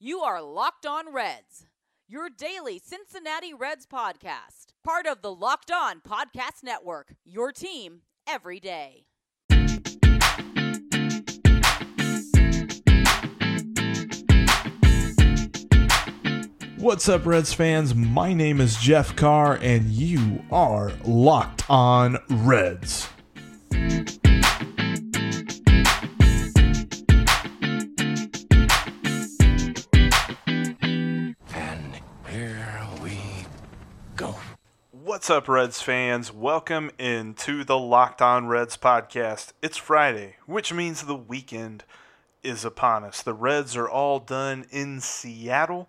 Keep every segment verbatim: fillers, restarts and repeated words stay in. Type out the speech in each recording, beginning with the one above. You are Locked On Reds, your daily Cincinnati Reds podcast, part of the Locked On Podcast Network, your team every day. What's up, Reds fans? My name is Jeff Carr, and you are Locked On Reds. What's up, Reds fans? Welcome into the Locked On Reds podcast. It's Friday, which means the weekend is upon us. The Reds are all done in Seattle,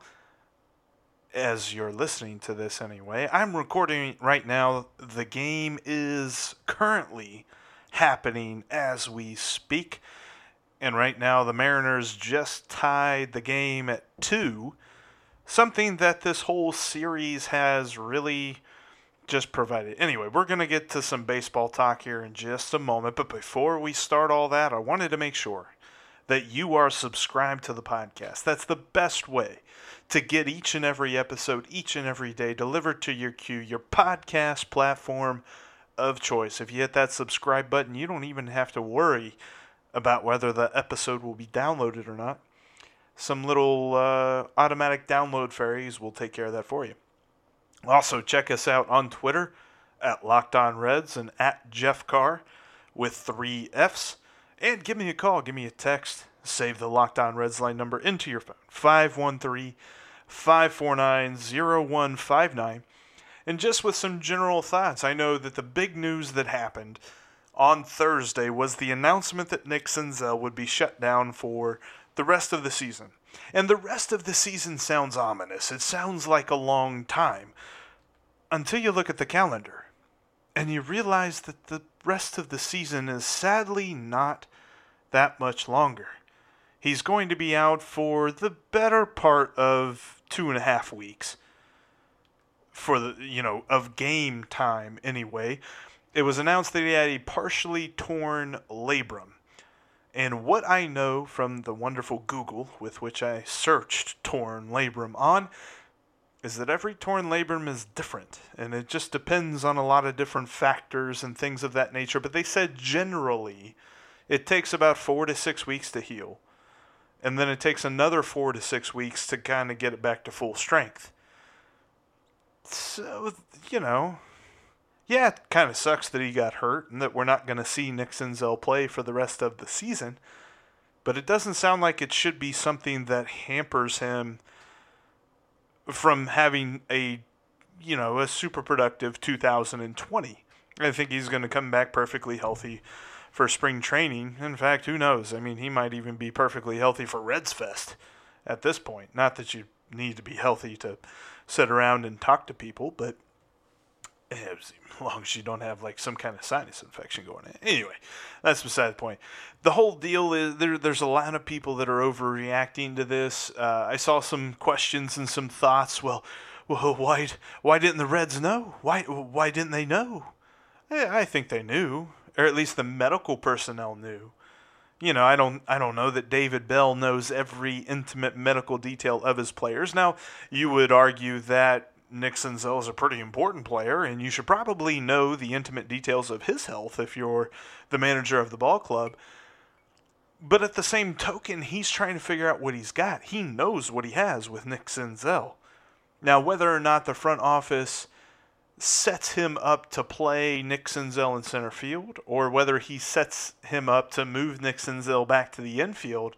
as you're listening to this anyway. I'm recording right now. The game is currently happening as we speak. And right now, the Mariners just tied the game at two, something that this whole series has really just provided. Anyway, we're going to get to some baseball talk here in just a moment, but before we start all that, I wanted to make sure that you are subscribed to the podcast. That's the best way to get each and every episode, each and every day, delivered to your queue, your podcast platform of choice. If you hit that subscribe button, you don't even have to worry about whether the episode will be downloaded or not. Some little uh, automatic download fairies will take care of that for you. Also, check us out on Twitter at Locked On Reds and at Jeff Carr with three Fs. And give me a call, give me a text, save the Locked On Reds line number into your phone, five one three, five four nine, zero one five nine. And just with some general thoughts, I know that the big news that happened on Thursday was the announcement that Nick Senzel would be shut down for the rest of the season. And the rest of the season sounds ominous. It sounds like a long time. Until you look at the calendar and you realize that the rest of the season is sadly not that much longer. He's going to be out for the better part of two and a half weeks. For the, you know, of game time anyway. It was announced that he had a partially torn labrum. And what I know from the wonderful Google with which I searched torn labrum on is that every torn labrum is different. And it just depends on a lot of different factors and things of that nature. But they said generally it takes about four to six weeks to heal. And then it takes another four to six weeks to kind of get it back to full strength. So, you know, yeah, it kind of sucks that he got hurt and that we're not going to see Nick Senzel play for the rest of the season, but it doesn't sound like it should be something that hampers him from having a, you know, a super productive two thousand twenty. I think he's going to come back perfectly healthy for spring training. In fact, who knows? I mean, he might even be perfectly healthy for Reds Fest at this point. Not that you need to be healthy to sit around and talk to people, but As long as you don't have like some kind of sinus infection going on. Anyway, that's beside the point. The whole deal is there. There's a lot of people that are overreacting to this. Uh, I saw some questions and some thoughts. Well, well, why why didn't the Reds know? Why why didn't they know? I think they knew, or at least the medical personnel knew. You know, I don't I don't know that David Bell knows every intimate medical detail of his players. Now, you would argue that Nick Senzel is a pretty important player, and you should probably know the intimate details of his health if you're the manager of the ball club. But at the same token, he's trying to figure out what he's got. He knows what he has with Nick Senzel. Now, whether or not the front office sets him up to play Nick Senzel in center field, or whether he sets him up to move Nick Senzel back to the infield,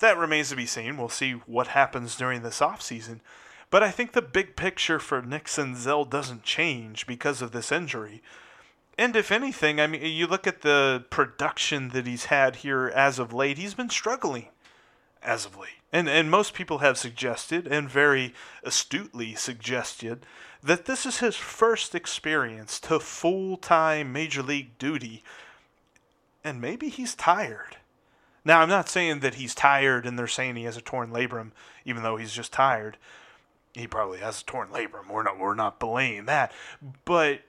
that remains to be seen. We'll see what happens during this offseason. But I think the big picture for Nick Senzel doesn't change because of this injury. And if anything, I mean, you look at the production that he's had here as of late, he's been struggling as of late. And and most people have suggested, and very astutely suggested, that this is his first experience to full-time Major League duty. And maybe he's tired. Now, I'm not saying that he's tired and they're saying he has a torn labrum, even though he's just tired. He probably has a torn labrum. We're not, we're not belaying that. But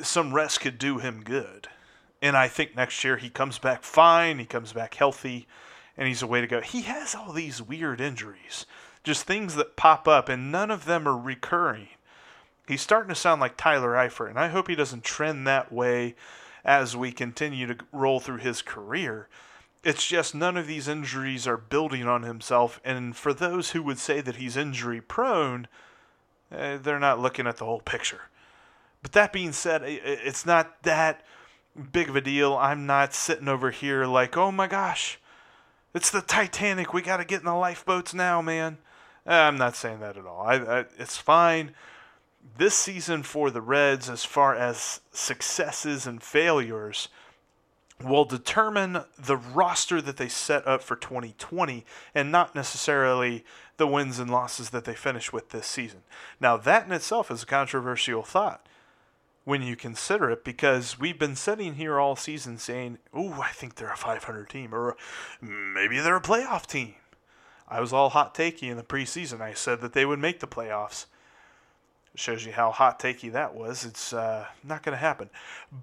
some rest could do him good. And I think next year he comes back fine. He comes back healthy. And he's a way to go. He has all these weird injuries. Just things that pop up. And none of them are recurring. He's starting to sound like Tyler Eifert. And I hope he doesn't trend that way as we continue to roll through his career. It's just none of these injuries are building on himself, and for those who would say that he's injury-prone, eh, they're not looking at the whole picture. But that being said, it's not that big of a deal. I'm not sitting over here like, oh my gosh, it's the Titanic. We got to get in the lifeboats now, man. Eh, I'm not saying that at all. I, I, it's fine. This season for the Reds, as far as successes and failures, will determine the roster that they set up for twenty twenty and not necessarily the wins and losses that they finish with this season. Now, that in itself is a controversial thought when you consider it, because we've been sitting here all season saying, ooh, I think they're a five hundred team, or maybe they're a playoff team. I was all hot-takey in the preseason. I said that they would make the playoffs. It shows you how hot-takey that was. It's uh, not going to happen.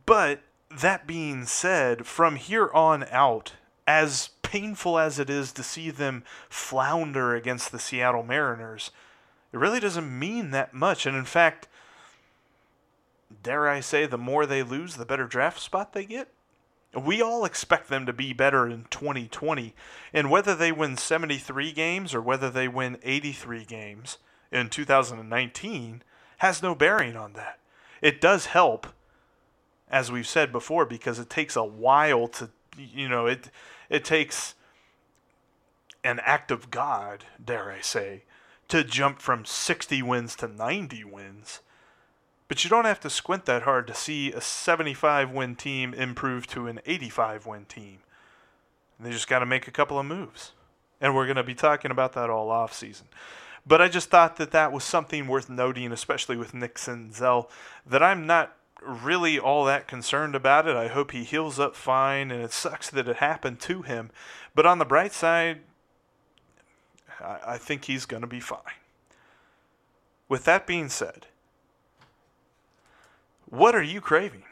But that being said, from here on out, as painful as it is to see them flounder against the Seattle Mariners, it really doesn't mean that much. And in fact, dare I say, the more they lose, the better draft spot they get. We all expect them to be better in twenty twenty. And whether they win seventy-three games or whether they win eighty-three games in two thousand nineteen has no bearing on that. It does help, as we've said before, because it takes a while to, you know, it it takes an act of God, dare I say, to jump from sixty wins to ninety wins. But you don't have to squint that hard to see a seventy-five win team improve to an eighty-five win team. They just got to make a couple of moves. And we're going to be talking about that all offseason. But I just thought that that was something worth noting, especially with Nick Senzel, that I'm not really all that concerned about it. I hope he heals up fine, and it sucks that it happened to him. But on the bright side, I think he's going to be fine. With that being said, what are you craving?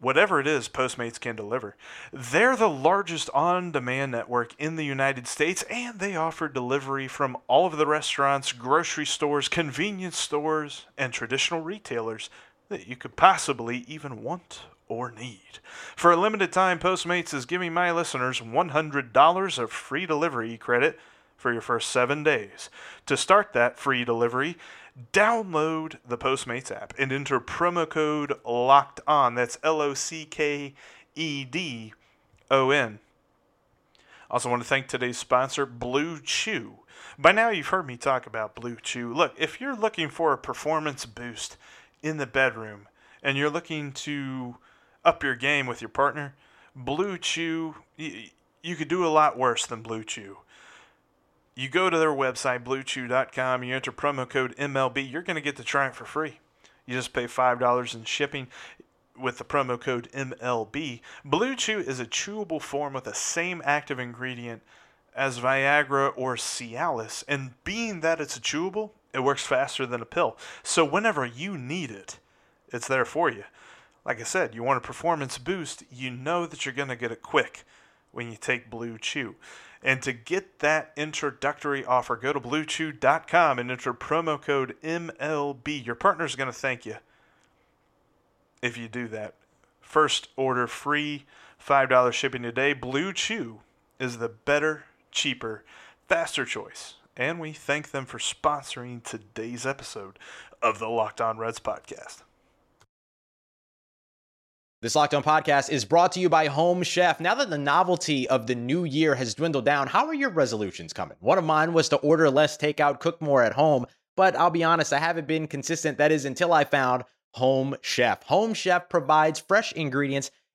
Whatever it is, Postmates can deliver. They're the largest on-demand network in the United States, and they offer delivery from all of the restaurants, grocery stores, convenience stores, and traditional retailers that you could possibly even want or need. For a limited time, Postmates is giving my listeners one hundred dollars of free delivery credit for your first seven days. To start that free delivery, download the Postmates app and enter promo code LOCKEDON. That's L O C K E D O N. Also want to thank today's sponsor, Blue Chew. By now you've heard me talk about Blue Chew. Look, if you're looking for a performance boost in the bedroom, and you're looking to up your game with your partner, Blue Chew, you, you could do a lot worse than Blue Chew. You go to their website, blue chew dot com, you enter promo code M L B, you're going to get to try it for free. You just pay five dollars in shipping with the promo code M L B. Blue Chew is a chewable form with the same active ingredient as Viagra or Cialis. And being that it's a chewable, it works faster than a pill. So whenever you need it, it's there for you. Like I said, you want a performance boost, you know that you're going to get it quick when you take Blue Chew. And to get that introductory offer, go to blue chew dot com and enter promo code M L B. Your partner's going to thank you if you do that. First order free, five dollars shipping today. Blue Chew is the better, cheaper, faster choice. And we thank them for sponsoring today's episode of the Locked On Reds podcast. This Locked On Podcast is brought to you by Home Chef. Now that the novelty of the new year has dwindled down, how are your resolutions coming? One of mine was to order less takeout, cook more at home. But I'll be honest, I haven't been consistent. That is until I found Home Chef. Home Chef provides fresh ingredients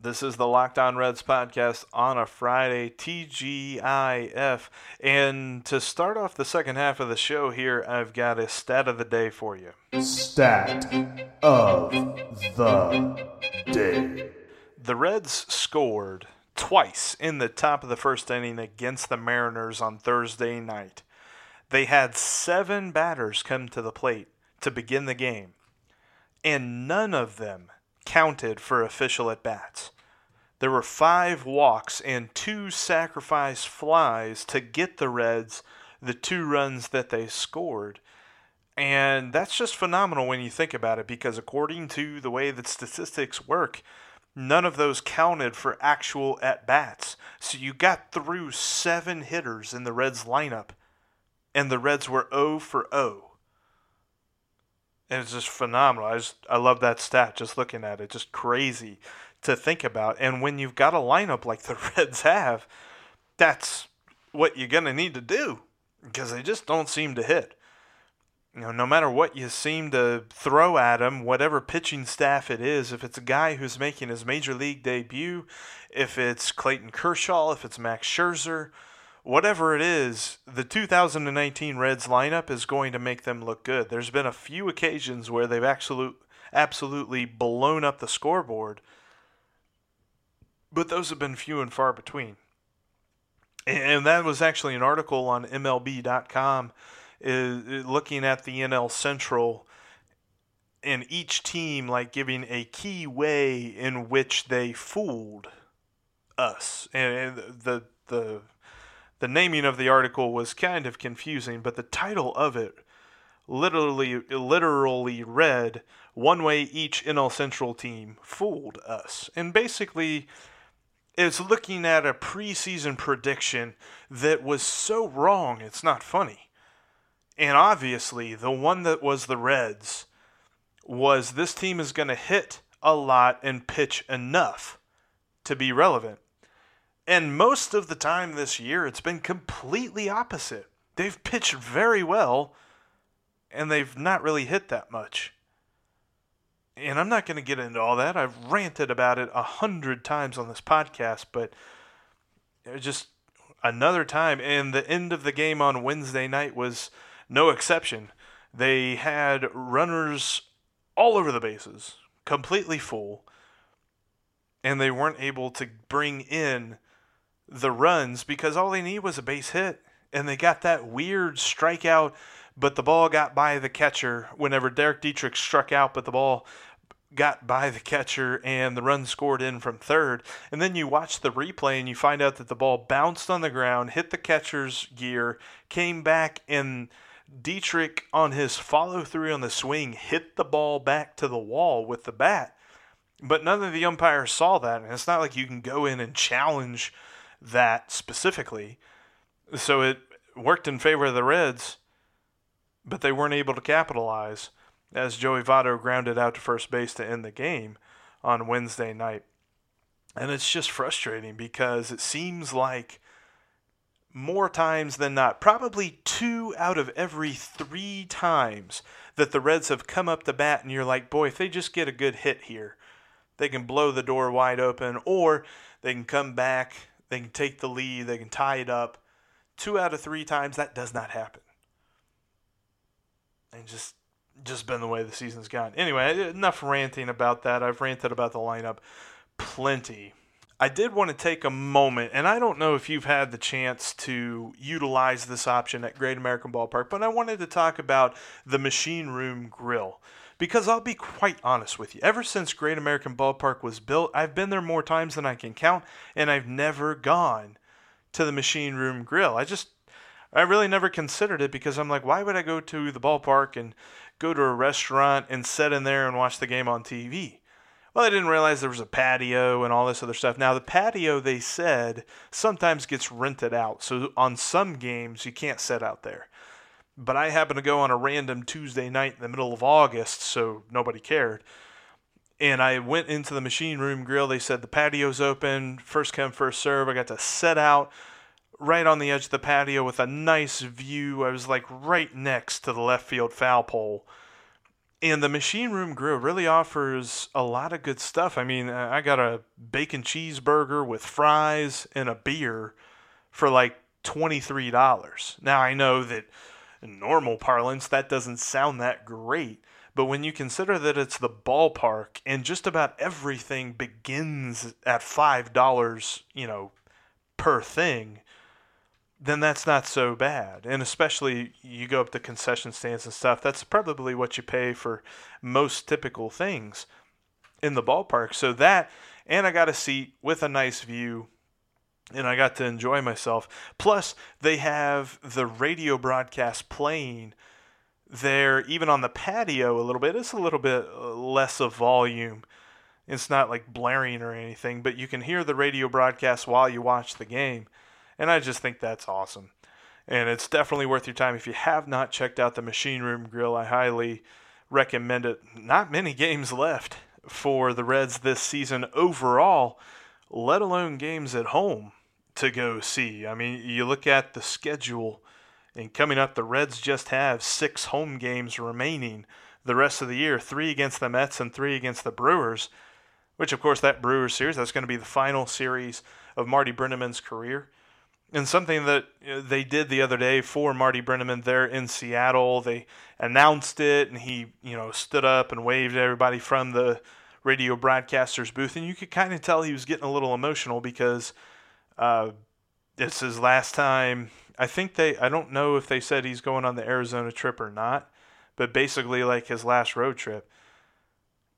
This is the Locked On Reds podcast on a Friday, T G I F. And to start off the second half of the show here, I've got a stat of the day for you. Stat of the day. The Reds scored twice in the top of the first inning against the Mariners on Thursday night. They had seven batters come to the plate to begin the game, and none of them counted for official at-bats. There were five walks and two sacrifice flies to get the Reds the two runs that they scored. And that's just phenomenal when you think about it, because according to the way that statistics work, none of those counted for actual at-bats. So you got through seven hitters in the Reds lineup, and the Reds were oh for oh. And it's just phenomenal. I just, I love that stat, just looking at it. Just crazy to think about. And when you've got a lineup like the Reds have, that's what you're going to need to do, because they just don't seem to hit. You know, no matter what you seem to throw at them, whatever pitching staff it is, if it's a guy who's making his major league debut, if it's Clayton Kershaw, if it's Max Scherzer, whatever it is, the two thousand nineteen Reds lineup is going to make them look good. There's been a few occasions where they've absolute, absolutely blown up the scoreboard, but those have been few and far between. And that was actually an article on M L B dot com is looking at the N L Central and each team like giving a key way in which they fooled us. And the the The naming of the article was kind of confusing, but the title of it literally literally read, "One Way Each N L Central Team Fooled Us." And basically, it's looking at a preseason prediction that was so wrong, it's not funny. And obviously, the one that was the Reds was this team is going to hit a lot and pitch enough to be relevant. And most of the time this year, it's been completely opposite. They've pitched very well, and they've not really hit that much. And I'm not going to get into all that. I've ranted about it a hundred times on this podcast, but just another time. And the end of the game on Wednesday night was no exception. They had runners all over the bases, completely full, and they weren't able to bring in the runs because all they need was a base hit, and they got that weird strikeout, but the ball got by the catcher whenever Derek Dietrich struck out, but the ball got by the catcher and the run scored in from third. And then you watch the replay and you find out that the ball bounced on the ground, hit the catcher's gear, came back, and Dietrich, on his follow-through on the swing, hit the ball back to the wall with the bat. But none of the umpires saw that, and it's not like you can go in and challenge that specifically. So it worked in favor of the Reds, but they weren't able to capitalize as Joey Votto grounded out to first base to end the game on Wednesday night. And it's just frustrating because it seems like more times than not, probably two out of every three times that the Reds have come up the bat and you're like, boy, if they just get a good hit here, they can blow the door wide open, or they can come back, they can take the lead, they can tie it up. Two out of three times, that does not happen. And just just been the way the season's gone. Anyway, enough ranting about that. I've ranted about the lineup plenty. I did want to take a moment, and I don't know if you've had the chance to utilize this option at Great American Ballpark, but I wanted to talk about the Machine Room Grill. Because I'll be quite honest with you, ever since Great American Ballpark was built, I've been there more times than I can count, and I've never gone to the Machine Room Grill. I just, I really never considered it because I'm like, why would I go to the ballpark and go to a restaurant and sit in there and watch the game on T V? Well, I didn't realize there was a patio and all this other stuff. Now, the patio, they said, sometimes gets rented out. So on some games, you can't sit out there. But I happened to go on a random Tuesday night in the middle of August, so nobody cared. And I went into the Machine Room Grill. They said the patio's open, first come, first serve. I got to sit out right on the edge of the patio with a nice view. I was like right next to the left field foul pole. And the Machine Room Grill really offers a lot of good stuff. I mean, I got a bacon cheeseburger with fries and a beer for like twenty-three dollars. Now, I know that in normal parlance, that doesn't sound that great. But when you consider that it's the ballpark and just about everything begins at five dollars, you know, per thing, then that's not so bad. And especially you go up to concession stands and stuff, that's probably what you pay for most typical things in the ballpark. So that, and I got a seat with a nice view, and I got to enjoy myself. Plus, they have the radio broadcast playing there, even on the patio a little bit. It's a little bit less of volume. It's not like blaring or anything, but you can hear the radio broadcast while you watch the game. And I just think that's awesome. And it's definitely worth your time. If you have not checked out the Machine Room Grill, I highly recommend it. Not many games left for the Reds this season overall, let alone games at home to go see. I mean, you look at the schedule, and coming up, the Reds just have six home games remaining the rest of the year, three against the Mets and three against the Brewers, which, of course, that Brewers series, that's going to be the final series of Marty Brenneman's career. And something that they did the other day for Marty Brenneman there in Seattle, they announced it, and he, you know, stood up and waved at everybody from the radio broadcaster's booth. And you could kind of tell he was getting a little emotional because uh, it's his last time. I think they, I don't know if they said he's going on the Arizona trip or not, but basically like his last road trip.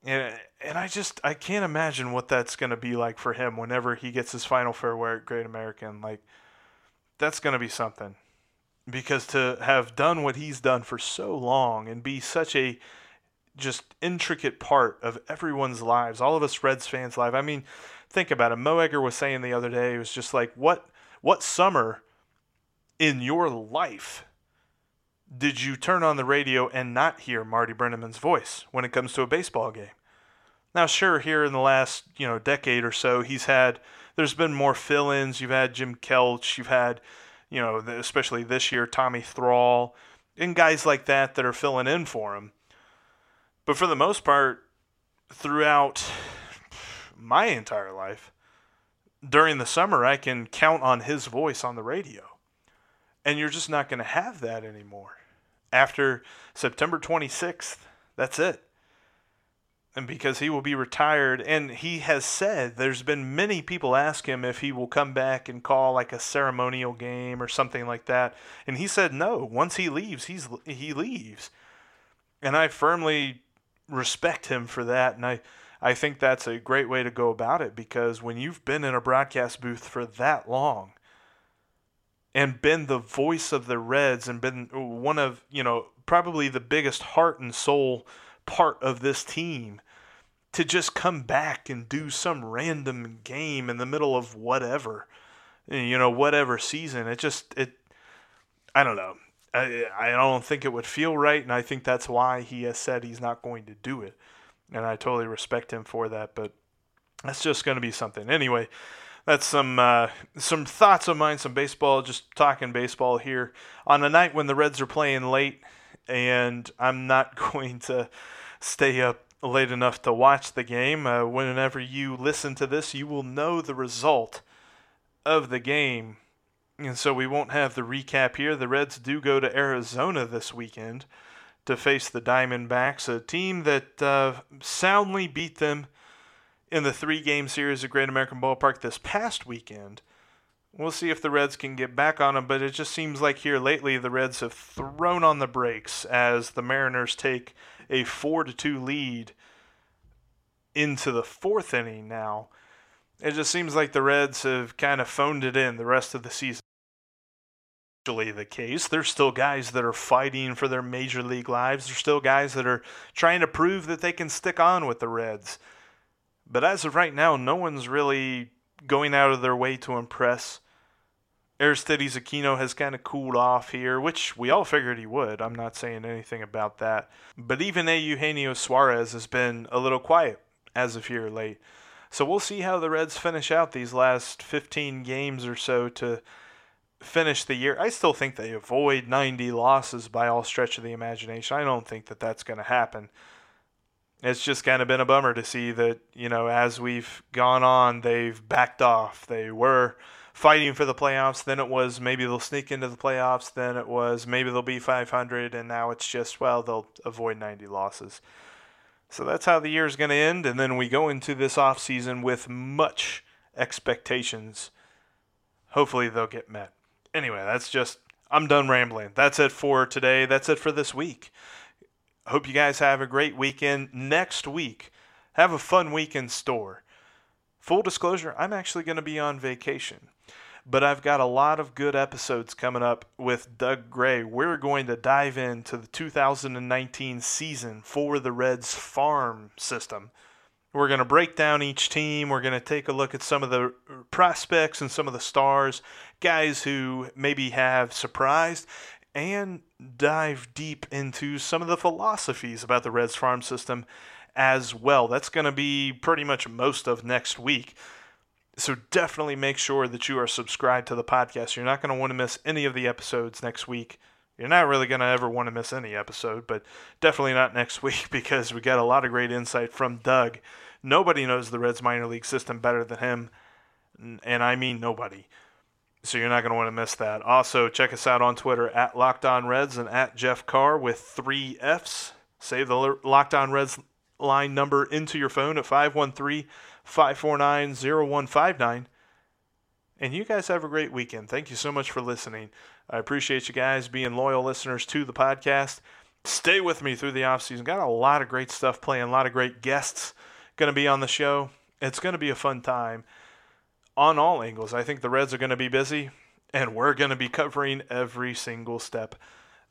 And and I just, I can't imagine what that's going to be like for him whenever he gets his final farewell at Great American. Like, that's going to be something, because to have done what he's done for so long and be such a just intricate part of everyone's lives, all of us Reds fans' lives. I mean, think about it. Mo Egger was saying the other day, it was just like, what what summer in your life did you turn on the radio and not hear Marty Brenneman's voice when it comes to a baseball game? Now, sure, here in the last, you know, decade or so, he's had, there's been more fill-ins. You've had Jim Kelch. You've had, you know, especially this year, Tommy Thrall, and guys like that that are filling in for him. But for the most part, throughout my entire life, during the summer, I can count on his voice on the radio. And you're just not going to have that anymore. After September twenty-sixth, that's it. And because he will be retired, and he has said there's been many people ask him if he will come back and call like a ceremonial game or something like that. And he said no. Once he leaves, he's he leaves. And I firmly respect him for that. And I, I think that's a great way to go about it, because when you've been in a broadcast booth for that long and been the voice of the Reds and been one of, you know, probably the biggest heart and soul part of this team, to just come back and do some random game in the middle of whatever, you know, whatever season. It just, it, I don't know. I, I don't think it would feel right, and I think that's why he has said he's not going to do it. And I totally respect him for that, but that's just going to be something. Anyway, that's some uh, some thoughts of mine, some baseball, just talking baseball here on a night when the Reds are playing late, and I'm not going to stay up late enough to watch the game. Uh, whenever you listen to this, you will know the result of the game. And so we won't have the recap here. The Reds do go to Arizona this weekend to face the Diamondbacks, a team that uh, soundly beat them in the three-game series at Great American Ballpark this past weekend. We'll see if the Reds can get back on them, but it just seems like here lately the Reds have thrown on the brakes as the Mariners take a four to two lead into the fourth inning now. It just seems like the Reds have kind of phoned it in the rest of the season. The case. There's still guys that are fighting for their major league lives. There's still guys that are trying to prove that they can stick on with the Reds. But as of right now, no one's really going out of their way to impress. Aristides Aquino has kind of cooled off here, which we all figured he would. I'm not saying anything about that. But even Eugenio Suarez has been a little quiet as of here late. So we'll see how the Reds finish out these last fifteen games or so to finish the year. I still think they avoid ninety losses by all stretch of the imagination. I don't think that that's going to happen. It's just kind of been a bummer to see that, you know, as we've gone on, they've backed off. They were fighting for the playoffs. Then it was maybe they'll sneak into the playoffs. Then it was maybe they'll be five hundred. And now it's just, well, they'll avoid ninety losses. So that's how the year is going to end. And then we go into this offseason with much expectations. Hopefully they'll get met. Anyway, that's just, I'm done rambling. That's it for today. That's it for this week. Hope you guys have a great weekend. Next week, have a fun week in store. Full disclosure, I'm actually going to be on vacation. But I've got a lot of good episodes coming up with Doug Gray. We're going to dive into the two thousand nineteen season for the Reds farm system. We're going to break down each team. We're going to take a look at some of the prospects and some of the stars, guys who maybe have surprised, and dive deep into some of the philosophies about the Reds farm system as well. That's going to be pretty much most of next week. So definitely make sure that you are subscribed to the podcast. You're not going to want to miss any of the episodes next week. You're not really going to ever want to miss any episode, but definitely not next week because we got a lot of great insight from Doug. Nobody knows the Reds minor league system better than him, and I mean nobody. So you're not going to want to miss that. Also, check us out on Twitter at Locked On Reds and at Jeff Carr with three Fs. Save the Locked On Reds line number into your phone at five one three, five four nine, zero one five nine. And you guys have a great weekend. Thank you so much for listening. I appreciate you guys being loyal listeners to the podcast. Stay with me through the offseason. Got a lot of great stuff playing, a lot of great guests going to be on the show. It's going to be a fun time on all angles. I think the Reds are going to be busy, and we're going to be covering every single step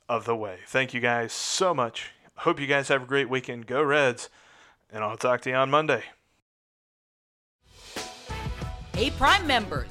of the way. Thank you guys so much. Hope you guys have a great weekend. Go Reds, and I'll talk to you on Monday. Hey, Prime members.